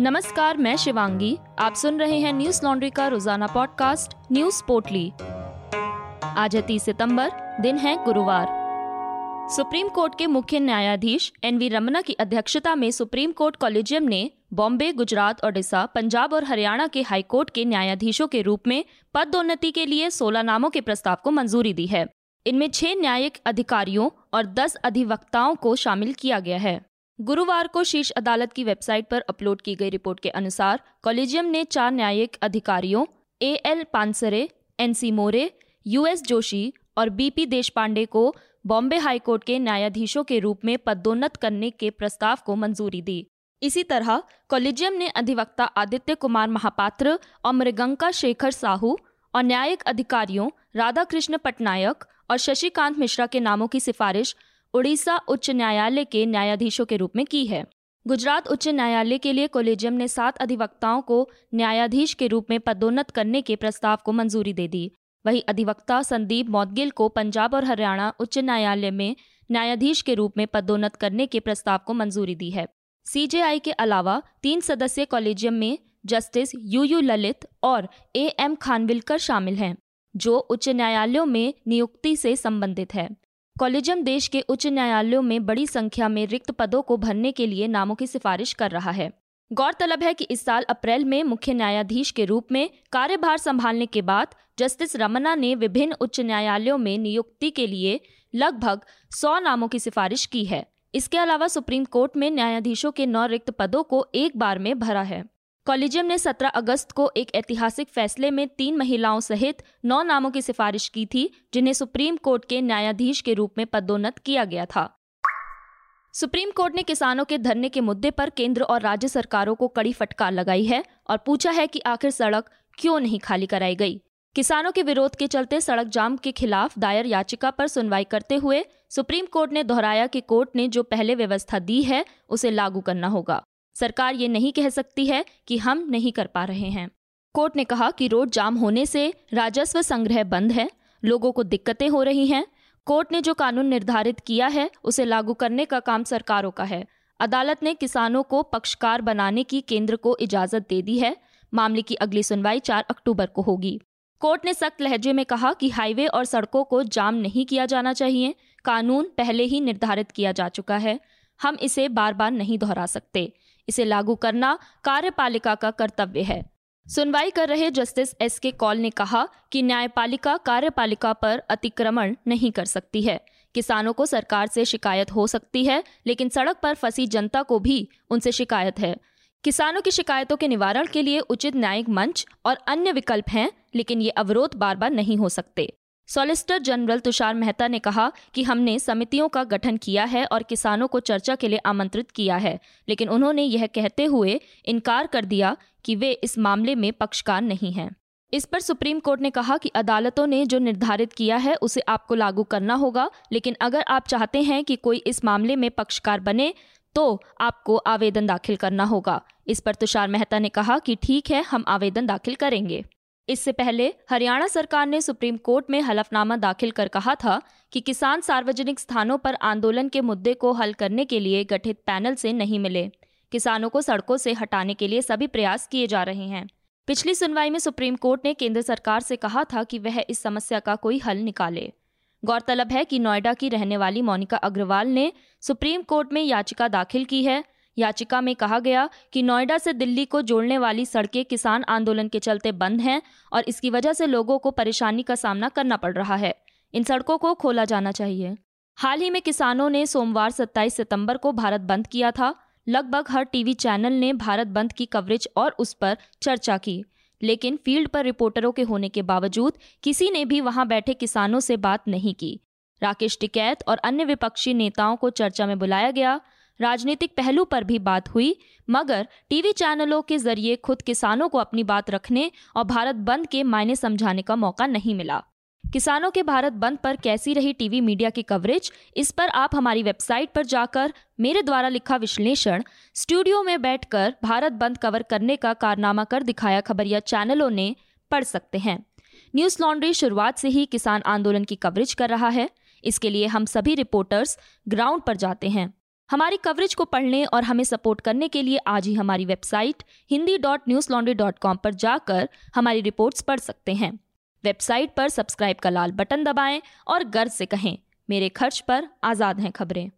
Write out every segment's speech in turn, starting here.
नमस्कार, मैं शिवांगी। आप सुन रहे हैं न्यूज लॉन्ड्री का रोजाना पॉडकास्ट न्यूज पोर्टली। आज है 30 सितंबर, दिन है गुरुवार। सुप्रीम कोर्ट के मुख्य न्यायाधीश एनवी रमना की अध्यक्षता में सुप्रीम कोर्ट कॉलेजियम ने बॉम्बे, गुजरात, ओडिशा, पंजाब और हरियाणा के हाईकोर्ट के न्यायाधीशों के रूप में पदोन्नति के लिए 16 नामों के प्रस्ताव को मंजूरी दी है। इनमें 6 न्यायिक अधिकारियों और 10 अधिवक्ताओं को शामिल किया गया है। गुरुवार को शीर्ष अदालत की वेबसाइट पर अपलोड की गई रिपोर्ट के अनुसार कॉलेजियम ने 4 न्यायिक अधिकारियों A.L. पानसरे, N.C. मोरे, यूएस जोशी और बीपी देशपांडे को बॉम्बे हाईकोर्ट के न्यायाधीशों के रूप में पदोन्नत करने के प्रस्ताव को मंजूरी दी। इसी तरह कॉलेजियम ने अधिवक्ता आदित्य कुमार महापात्र और मृगंका शेखर साहू और न्यायिक अधिकारियों राधा कृष्ण पटनायक और शशिकांत मिश्रा के नामों की सिफारिश उड़ीसा उच्च न्यायालय के न्यायाधीशों के रूप में की है। गुजरात उच्च न्यायालय के लिए कॉलेजियम ने 7 अधिवक्ताओं को न्यायाधीश के रूप में पदोन्नत करने के प्रस्ताव को मंजूरी दे दी। वहीं अधिवक्ता संदीप मौदगिल को पंजाब और हरियाणा उच्च न्यायालय में न्यायाधीश के रूप में पदोन्नत करने के प्रस्ताव को मंजूरी दी है। CJI के अलावा 3 सदस्य कॉलेजियम में जस्टिस यूयू ललित और एएम खानविलकर शामिल हैं, जो उच्च न्यायालयों में नियुक्ति से संबंधित है। कॉलेजियम देश के उच्च न्यायालयों में बड़ी संख्या में रिक्त पदों को भरने के लिए नामों की सिफारिश कर रहा है। गौरतलब है कि इस साल अप्रैल में मुख्य न्यायाधीश के रूप में कार्यभार संभालने के बाद जस्टिस रमना ने विभिन्न उच्च न्यायालयों में नियुक्ति के लिए लगभग 100 नामों की सिफारिश की है। इसके अलावा सुप्रीम कोर्ट में न्यायाधीशों के 9 रिक्त पदों को एक बार में भरा है। कॉलेजियम ने 17 अगस्त को एक ऐतिहासिक फैसले में 3 महिलाओं सहित 9 नामों की सिफारिश की थी, जिन्हें सुप्रीम कोर्ट के न्यायाधीश के रूप में पदोन्नत किया गया था। सुप्रीम कोर्ट ने किसानों के धरने के मुद्दे पर केंद्र और राज्य सरकारों को कड़ी फटकार लगाई है और पूछा है कि आखिर सड़क क्यों नहीं खाली कराई गई। किसानों के विरोध के चलते सड़क जाम के खिलाफ दायर याचिका पर सुनवाई करते हुए सुप्रीम कोर्ट ने दोहराया कि कोर्ट ने जो पहले व्यवस्था दी है उसे लागू करना होगा। सरकार ये नहीं कह सकती है कि हम नहीं कर पा रहे हैं। कोर्ट ने कहा कि रोड जाम होने से राजस्व संग्रह बंद है, लोगों को दिक्कतें हो रही हैं। कोर्ट ने जो कानून निर्धारित किया है उसे लागू करने का काम सरकारों का है। अदालत ने किसानों को पक्षकार बनाने की केंद्र को इजाजत दे दी है। मामले की अगली सुनवाई 4 अक्टूबर को होगी। कोर्ट ने सख्त लहजे में कहा कि हाईवे और सड़कों को जाम नहीं किया जाना चाहिए। कानून पहले ही निर्धारित किया जा चुका है, हम इसे बार बार नहीं दोहरा सकते। इसे लागू करना कार्यपालिका का कर्तव्य है। सुनवाई कर रहे जस्टिस SK कौल ने कहा कि न्यायपालिका कार्यपालिका पर अतिक्रमण नहीं कर सकती है। किसानों को सरकार से शिकायत हो सकती है, लेकिन सड़क पर फंसी जनता को भी उनसे शिकायत है। किसानों की शिकायतों के निवारण के लिए उचित न्यायिक मंच और अन्य विकल्प हैं, लेकिन ये अवरोध बार बार नहीं हो सकते। सॉलिसिटर जनरल तुषार मेहता ने कहा कि हमने समितियों का गठन किया है और किसानों को चर्चा के लिए आमंत्रित किया है, लेकिन उन्होंने यह कहते हुए इनकार कर दिया कि वे इस मामले में पक्षकार नहीं हैं। इस पर सुप्रीम कोर्ट ने कहा कि अदालतों ने जो निर्धारित किया है उसे आपको लागू करना होगा, लेकिन अगर आप चाहते हैं कि कोई इस मामले में पक्षकार बने तो आपको आवेदन दाखिल करना होगा। इस पर तुषार मेहता ने कहा कि ठीक है, हम आवेदन दाखिल करेंगे। इससे पहले हरियाणा सरकार ने सुप्रीम कोर्ट में हलफनामा दाखिल कर कहा था कि किसान सार्वजनिक स्थानों पर आंदोलन के मुद्दे को हल करने के लिए गठित पैनल से नहीं मिले। किसानों को सड़कों से हटाने के लिए सभी प्रयास किए जा रहे हैं। पिछली सुनवाई में सुप्रीम कोर्ट ने केंद्र सरकार से कहा था कि वह इस समस्या का कोई हल निकाले। गौरतलब है कि नोएडा की रहने वाली मोनिका अग्रवाल ने सुप्रीम कोर्ट में याचिका दाखिल की है। याचिका में कहा गया कि नोएडा से दिल्ली को जोड़ने वाली सड़कें किसान आंदोलन के चलते बंद हैं और इसकी वजह से लोगों को परेशानी का सामना करना पड़ रहा है। इन सड़कों को खोला जाना चाहिए। हाल ही में किसानों ने सोमवार 27 सितंबर को भारत बंद किया था। लगभग हर टीवी चैनल ने भारत बंद की कवरेज और उस पर चर्चा की, लेकिन फील्ड पर रिपोर्टरों के होने के बावजूद किसी ने भी वहां बैठे किसानों से बात नहीं की। राकेश टिकैत और अन्य विपक्षी नेताओं को चर्चा में बुलाया गया। राजनीतिक पहलू पर भी बात हुई, मगर टीवी चैनलों के जरिए खुद किसानों को अपनी बात रखने और भारत बंद के मायने समझाने का मौका नहीं मिला। किसानों के भारत बंद पर कैसी रही टीवी मीडिया की कवरेज, इस पर आप हमारी वेबसाइट पर जाकर मेरे द्वारा लिखा विश्लेषण स्टूडियो में बैठकर भारत बंद कवर करने का कारनामा कर दिखाया खबरिया चैनलों ने पढ़ सकते हैं। न्यूज लॉन्ड्री शुरुआत से ही किसान आंदोलन की कवरेज कर रहा है। इसके लिए हम सभी रिपोर्टर्स ग्राउंड पर जाते हैं। हमारी कवरेज को पढ़ने और हमें सपोर्ट करने के लिए आज ही हमारी वेबसाइट hindi.newslaundry.com पर जाकर हमारी रिपोर्ट्स पढ़ सकते हैं। वेबसाइट पर सब्सक्राइब का लाल बटन दबाएं और गर्व से कहें, मेरे खर्च पर आज़ाद हैं खबरें।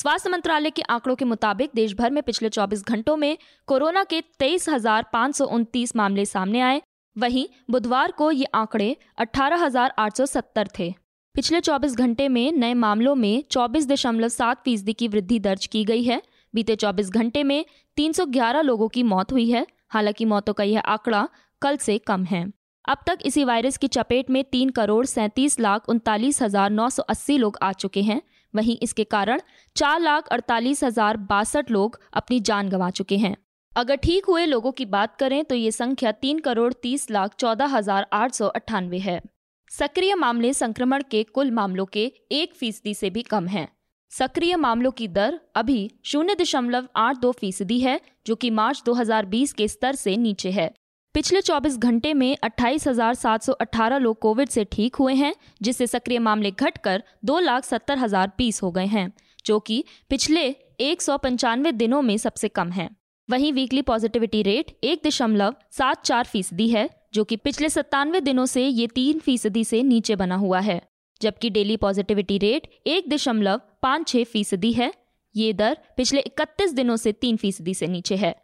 स्वास्थ्य मंत्रालय के आंकड़ों के मुताबिक देश भर में पिछले 24 घंटों में कोरोना के 23,529 मामले सामने आए। वहीं बुधवार को ये आंकड़े 18,870 थे। पिछले 24 घंटे में नए मामलों में 24.7% की वृद्धि दर्ज की गई है। बीते 24 घंटे में 311 लोगों की मौत हुई है। हालांकि मौतों का यह आंकड़ा कल से कम है। अब तक इसी वायरस की चपेट में 3,37,39,980 लोग आ चुके हैं। वहीं इसके कारण 4,48,062 लोग अपनी जान गंवा चुके हैं। अगर ठीक हुए लोगों की बात करें तो ये संख्या 3,30,14,898 है। सक्रिय मामले संक्रमण के कुल मामलों के 1% से भी कम हैं। सक्रिय मामलों की दर अभी 0.82% है, जो कि मार्च 2020 के स्तर से नीचे है। पिछले 24 घंटे में 28,718 लोग कोविड से ठीक हुए हैं, जिससे सक्रिय मामले घटकर 2,70,020 हो गए हैं, जो कि पिछले 195 दिनों में सबसे कम है। वहीं वीकली पॉजिटिविटी रेट 1.74% है, जो कि पिछले 97 दिनों से ये 3% से नीचे बना हुआ है। जबकि डेली पॉजिटिविटी रेट 1.56% है। ये दर पिछले 31 दिनों से 3% से नीचे है।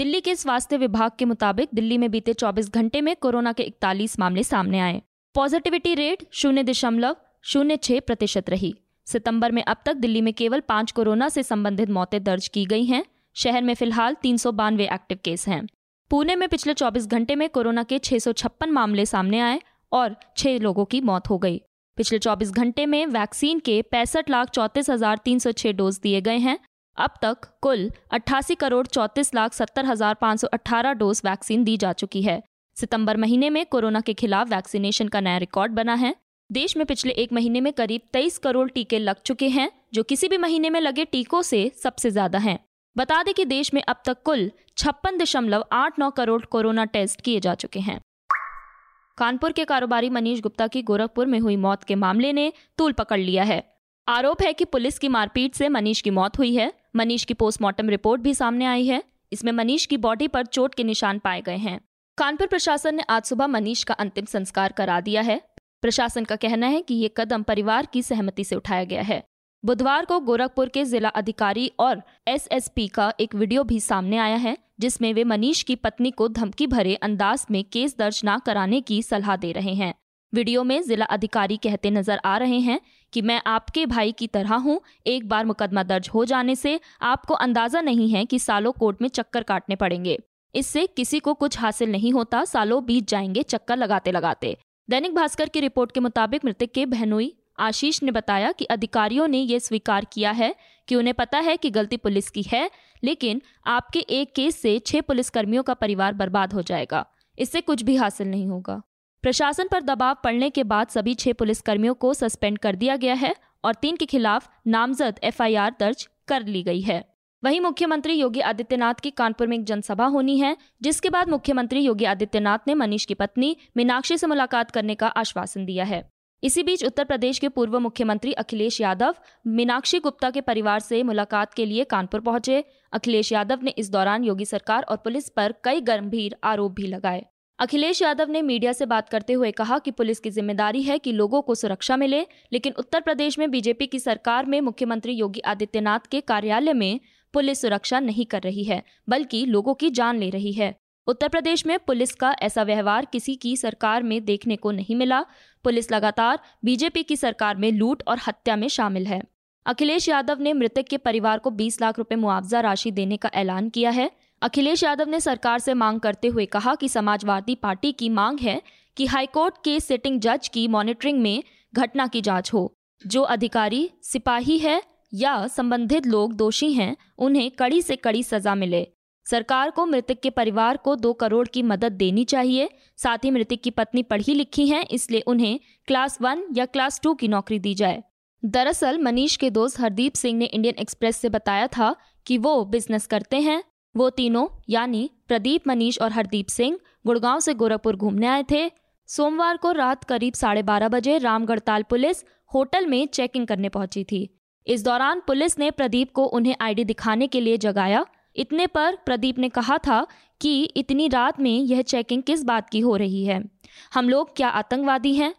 दिल्ली के स्वास्थ्य विभाग के मुताबिक दिल्ली में बीते 24 घंटे में कोरोना के 41 मामले सामने आए। पॉजिटिविटी रेट 0.06% रही। सितंबर में अब तक दिल्ली में केवल 5 कोरोना से संबंधित मौतें दर्ज की गई हैं। शहर में फिलहाल 392 एक्टिव केस हैं। पुणे में पिछले 24 घंटे में कोरोना के 656 मामले सामने आए और 6 लोगों की मौत हो गई। पिछले 24 घंटे में वैक्सीन के 65,34,306 डोज दिए गए हैं। अब तक कुल 88,34,70,518 डोज वैक्सीन दी जा चुकी है। सितंबर महीने में कोरोना के खिलाफ वैक्सीनेशन का नया रिकॉर्ड बना है। देश में पिछले एक महीने में करीब 23 करोड़ टीके लग चुके हैं, जो किसी भी महीने में लगे टीकों से सबसे ज्यादा हैं। बता दें कि देश में अब तक कुल 56.89 करोड़ कोरोना टेस्ट किए जा चुके हैं। कानपुर के कारोबारी मनीष गुप्ता की गोरखपुर में हुई मौत के मामले ने तूल पकड़ लिया है। आरोप है कि पुलिस की मारपीट से मनीष की मौत हुई है। मनीष की पोस्टमार्टम रिपोर्ट भी सामने आई है। इसमें मनीष की बॉडी पर चोट के निशान पाए गए हैं। कानपुर प्रशासन ने आज सुबह मनीष का अंतिम संस्कार करा दिया है। प्रशासन का कहना है कि ये कदम परिवार की सहमति से उठाया गया है। बुधवार को गोरखपुर के जिला अधिकारी और एसएसपी का एक वीडियो भी सामने आया है, जिसमें वे मनीष की पत्नी को धमकी भरे अंदाज में केस दर्ज न कराने की सलाह दे रहे हैं। वीडियो में जिला अधिकारी कहते नजर आ रहे हैं कि मैं आपके भाई की तरह हूं। एक बार मुकदमा दर्ज हो जाने से आपको अंदाजा नहीं है कि सालों कोर्ट में चक्कर काटने पड़ेंगे। इससे किसी को कुछ हासिल नहीं होता। सालों बीत जाएंगे चक्कर लगाते लगाते। दैनिक भास्कर की रिपोर्ट के मुताबिक मृतक के बहनोई आशीष ने बताया कि अधिकारियों ने यह स्वीकार किया है कि उन्हें पता है कि गलती पुलिस की है, लेकिन आपके एक केस से 6 पुलिसकर्मियों का परिवार बर्बाद हो जाएगा। इससे कुछ भी हासिल नहीं होगा। प्रशासन पर दबाव पड़ने के बाद सभी 6 पुलिसकर्मियों को सस्पेंड कर दिया गया है और 3 के खिलाफ नामजद एफआईआर दर्ज कर ली गई है। वहीं मुख्यमंत्री योगी आदित्यनाथ की कानपुर में एक जनसभा होनी है, जिसके बाद मुख्यमंत्री योगी आदित्यनाथ ने मनीष की पत्नी मीनाक्षी से मुलाकात करने का आश्वासन दिया है। इसी बीच उत्तर प्रदेश के पूर्व मुख्यमंत्री अखिलेश यादव मीनाक्षी गुप्ता के परिवार से मुलाकात के लिए कानपुर पहुंचे। अखिलेश यादव ने इस दौरान योगी सरकार और पुलिस पर कई गंभीर आरोप भी लगाए। अखिलेश यादव ने मीडिया से बात करते हुए कहा कि पुलिस की जिम्मेदारी है कि लोगों को सुरक्षा मिले, लेकिन उत्तर प्रदेश में बीजेपी की सरकार में मुख्यमंत्री योगी आदित्यनाथ के कार्यालय में पुलिस सुरक्षा नहीं कर रही है, बल्कि लोगों की जान ले रही है। उत्तर प्रदेश में पुलिस का ऐसा व्यवहार किसी की सरकार में देखने को नहीं मिला। पुलिस लगातार बीजेपी की सरकार में लूट और हत्या में शामिल है। अखिलेश यादव ने मृतक के परिवार को 20 लाख रुपए मुआवजा राशि देने का ऐलान किया है। अखिलेश यादव ने सरकार से मांग करते हुए कहा कि समाजवादी पार्टी की मांग है कि हाईकोर्ट के सिटिंग जज की मॉनिटरिंग में घटना की जाँच हो। जो अधिकारी, सिपाही है या संबंधित लोग दोषी हैं, उन्हें कड़ी से कड़ी सजा मिले। सरकार को मृतक के परिवार को 2 करोड़ की मदद देनी चाहिए। साथ ही मृतक की पत्नी पढ़ी लिखी हैं, इसलिए उन्हें क्लास 1 या क्लास 2 की नौकरी दी जाए। दरअसल मनीष के दोस्त हरदीप सिंह ने इंडियन एक्सप्रेस से बताया था कि वो बिजनेस करते हैं। वो तीनों यानी प्रदीप, मनीष और हरदीप सिंह गुड़गांव से गोरखपुर घूमने आए थे। सोमवार को रात करीब 12:30 बजे रामगढ़ताल पुलिस होटल में चेकिंग करने पहुंची थी। इस दौरान पुलिस ने प्रदीप को उन्हें आईडी दिखाने के लिए जगाया। इतने पर प्रदीप ने कहा था कि इतनी रात में यह चेकिंग किस बात की हो रही है, हम लोग क्या आतंकवादी हैं।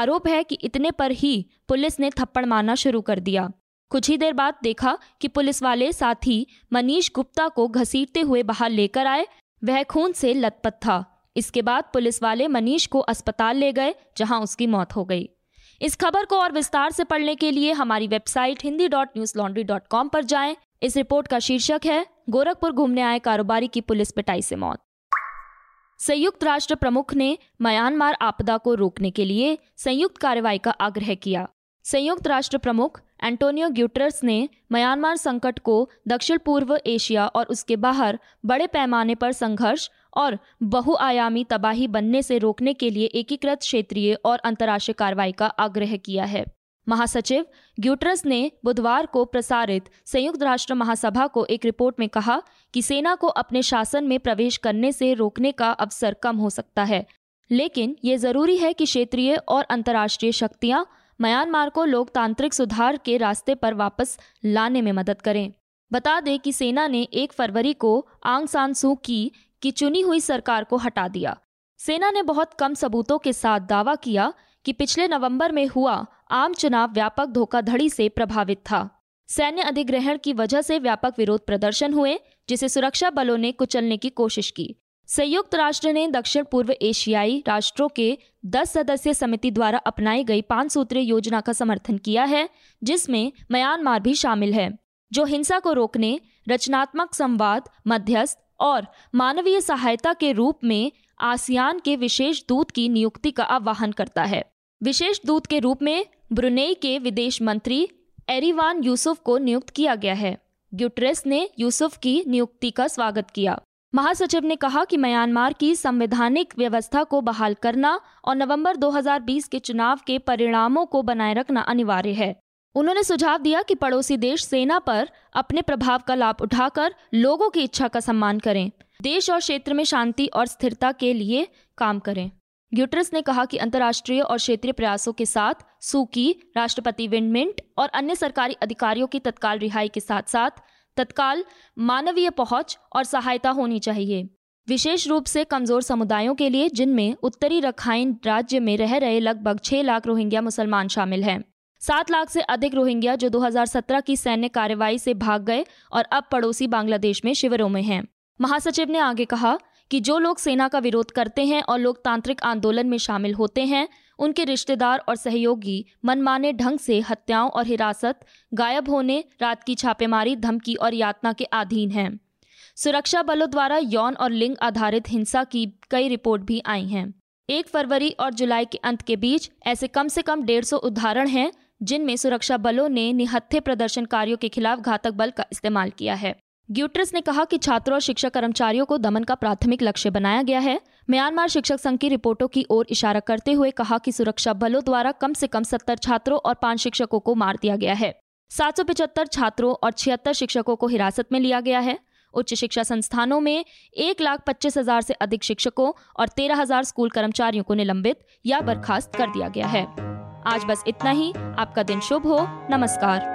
आरोप है कि इतने पर ही पुलिस ने थप्पड़ मारना शुरू कर दिया। कुछ ही देर बाद देखा कि पुलिस वाले साथी मनीष गुप्ता को घसीटते हुए बाहर लेकर आए। वह खून से लथपथ था। इसके बाद पुलिस वाले मनीष को अस्पताल ले गए, जहां उसकी मौत हो गई। इस खबर को और विस्तार से पढ़ने के लिए हमारी वेबसाइट hindi.newslaundry.com पर जाएं। इस रिपोर्ट का शीर्षक है गोरखपुर घूमने आए कारोबारी की पुलिस पिटाई से मौत। संयुक्त राष्ट्र प्रमुख ने म्यांमार आपदा को रोकने के लिए संयुक्त कार्रवाई का आग्रह किया। संयुक्त राष्ट्र प्रमुख एंटोनियो गुटेरेस ने म्यांमार संकट को दक्षिण पूर्व एशिया और उसके बाहर बड़े पैमाने पर संघर्ष और बहुआयामी तबाही बनने से रोकने के लिए एकीकृत क्षेत्रीय और अंतर्राष्ट्रीय कार्रवाई का आग्रह किया है। महासचिव गुटेरेस ने बुधवार को प्रसारित संयुक्त राष्ट्र महासभा को एक रिपोर्ट में कहा कि सेना को अपने शासन में प्रवेश करने से रोकने का अवसर कम हो सकता है, लेकिन ये जरूरी है कि क्षेत्रीय और अंतर्राष्ट्रीय शक्तियां म्यांमार को लोकतांत्रिक सुधार के रास्ते पर वापस लाने में मदद करें। बता दें कि सेना ने 1 फरवरी को आंग सान सू की चुनी हुई सरकार को हटा दिया। सेना ने बहुत कम सबूतों के साथ दावा किया कि पिछले नवंबर में हुआ आम चुनाव व्यापक धोखाधड़ी से प्रभावित था। सैन्य अधिग्रहण की वजह से व्यापक विरोध प्रदर्शन हुए, जिसे सुरक्षा बलों ने कुचलने की कोशिश की। संयुक्त राष्ट्र ने दक्षिण पूर्व एशियाई राष्ट्रों के 10 सदस्यीय समिति द्वारा अपनाई गई 5 सूत्रीय योजना का समर्थन किया है, जिसमें म्यांमार भी शामिल है, जो हिंसा को रोकने, रचनात्मक संवाद, मध्यस्थ और मानवीय सहायता के रूप में आसियान के विशेष दूत की नियुक्ति का आह्वान करता है। विशेष दूत के रूप में ब्रुनेई के विदेश मंत्री एरिवान यूसुफ को नियुक्त किया गया है। गुटेरेस ने यूसुफ की नियुक्ति का स्वागत किया। महासचिव ने कहा कि म्यांमार की संवैधानिक व्यवस्था को बहाल करना और नवंबर 2020 के चुनाव के परिणामों को बनाए रखना अनिवार्य है। उन्होंने सुझाव दिया कि पड़ोसी देश सेना पर अपने प्रभाव का लाभ उठाकर लोगों की इच्छा का सम्मान करें, देश और क्षेत्र में शांति और स्थिरता के लिए काम करें। गुटेरेस ने कहा कि अंतर्राष्ट्रीय और क्षेत्रीय प्रयासों के साथ सू की, राष्ट्रपति विंडमिंट और अन्य सरकारी अधिकारियों की तत्काल रिहाई के साथ साथ तत्काल मानवीय पहुंच और सहायता होनी चाहिए, विशेष रूप से कमजोर समुदायों के लिए, जिनमें उत्तरी रखाइन राज्य में रह रहे लगभग 6 लाख रोहिंग्या मुसलमान शामिल हैं। 7 लाख से अधिक रोहिंग्या जो 2017 की सैन्य कार्रवाई से भाग गए और अब पड़ोसी बांग्लादेश में शिविरों में हैं। महासचिव ने आगे कहा कि जो लोग सेना का विरोध करते हैं और लोकतांत्रिक आंदोलन में शामिल होते हैं, उनके रिश्तेदार और सहयोगी मनमाने ढंग से हत्याओं और हिरासत, गायब होने, रात की छापेमारी, धमकी और यातना के अधीन हैं। सुरक्षा बलों द्वारा यौन और लिंग आधारित हिंसा की कई रिपोर्ट भी आई हैं। 1 फरवरी और जुलाई के अंत के बीच ऐसे कम से कम 150 उदाहरण हैं जिनमें सुरक्षा बलों ने निहत्थे प्रदर्शनकारियों के खिलाफ घातक बल का इस्तेमाल किया है। गुटेरेस ने कहा कि छात्रों और शिक्षक कर्मचारियों को दमन का प्राथमिक लक्ष्य बनाया गया है। म्यांमार शिक्षक संघ की रिपोर्टों की ओर इशारा करते हुए कहा कि सुरक्षा बलों द्वारा कम से कम 70 छात्रों और 5 शिक्षकों को मार दिया गया है। 775 छात्रों और 76 शिक्षकों को हिरासत में लिया गया है। उच्च शिक्षा संस्थानों में 1,25,000 से अधिक शिक्षकों और 13,000 स्कूल कर्मचारियों को निलंबित या बर्खास्त कर दिया गया है। आज बस इतना ही। आपका दिन शुभ हो। नमस्कार।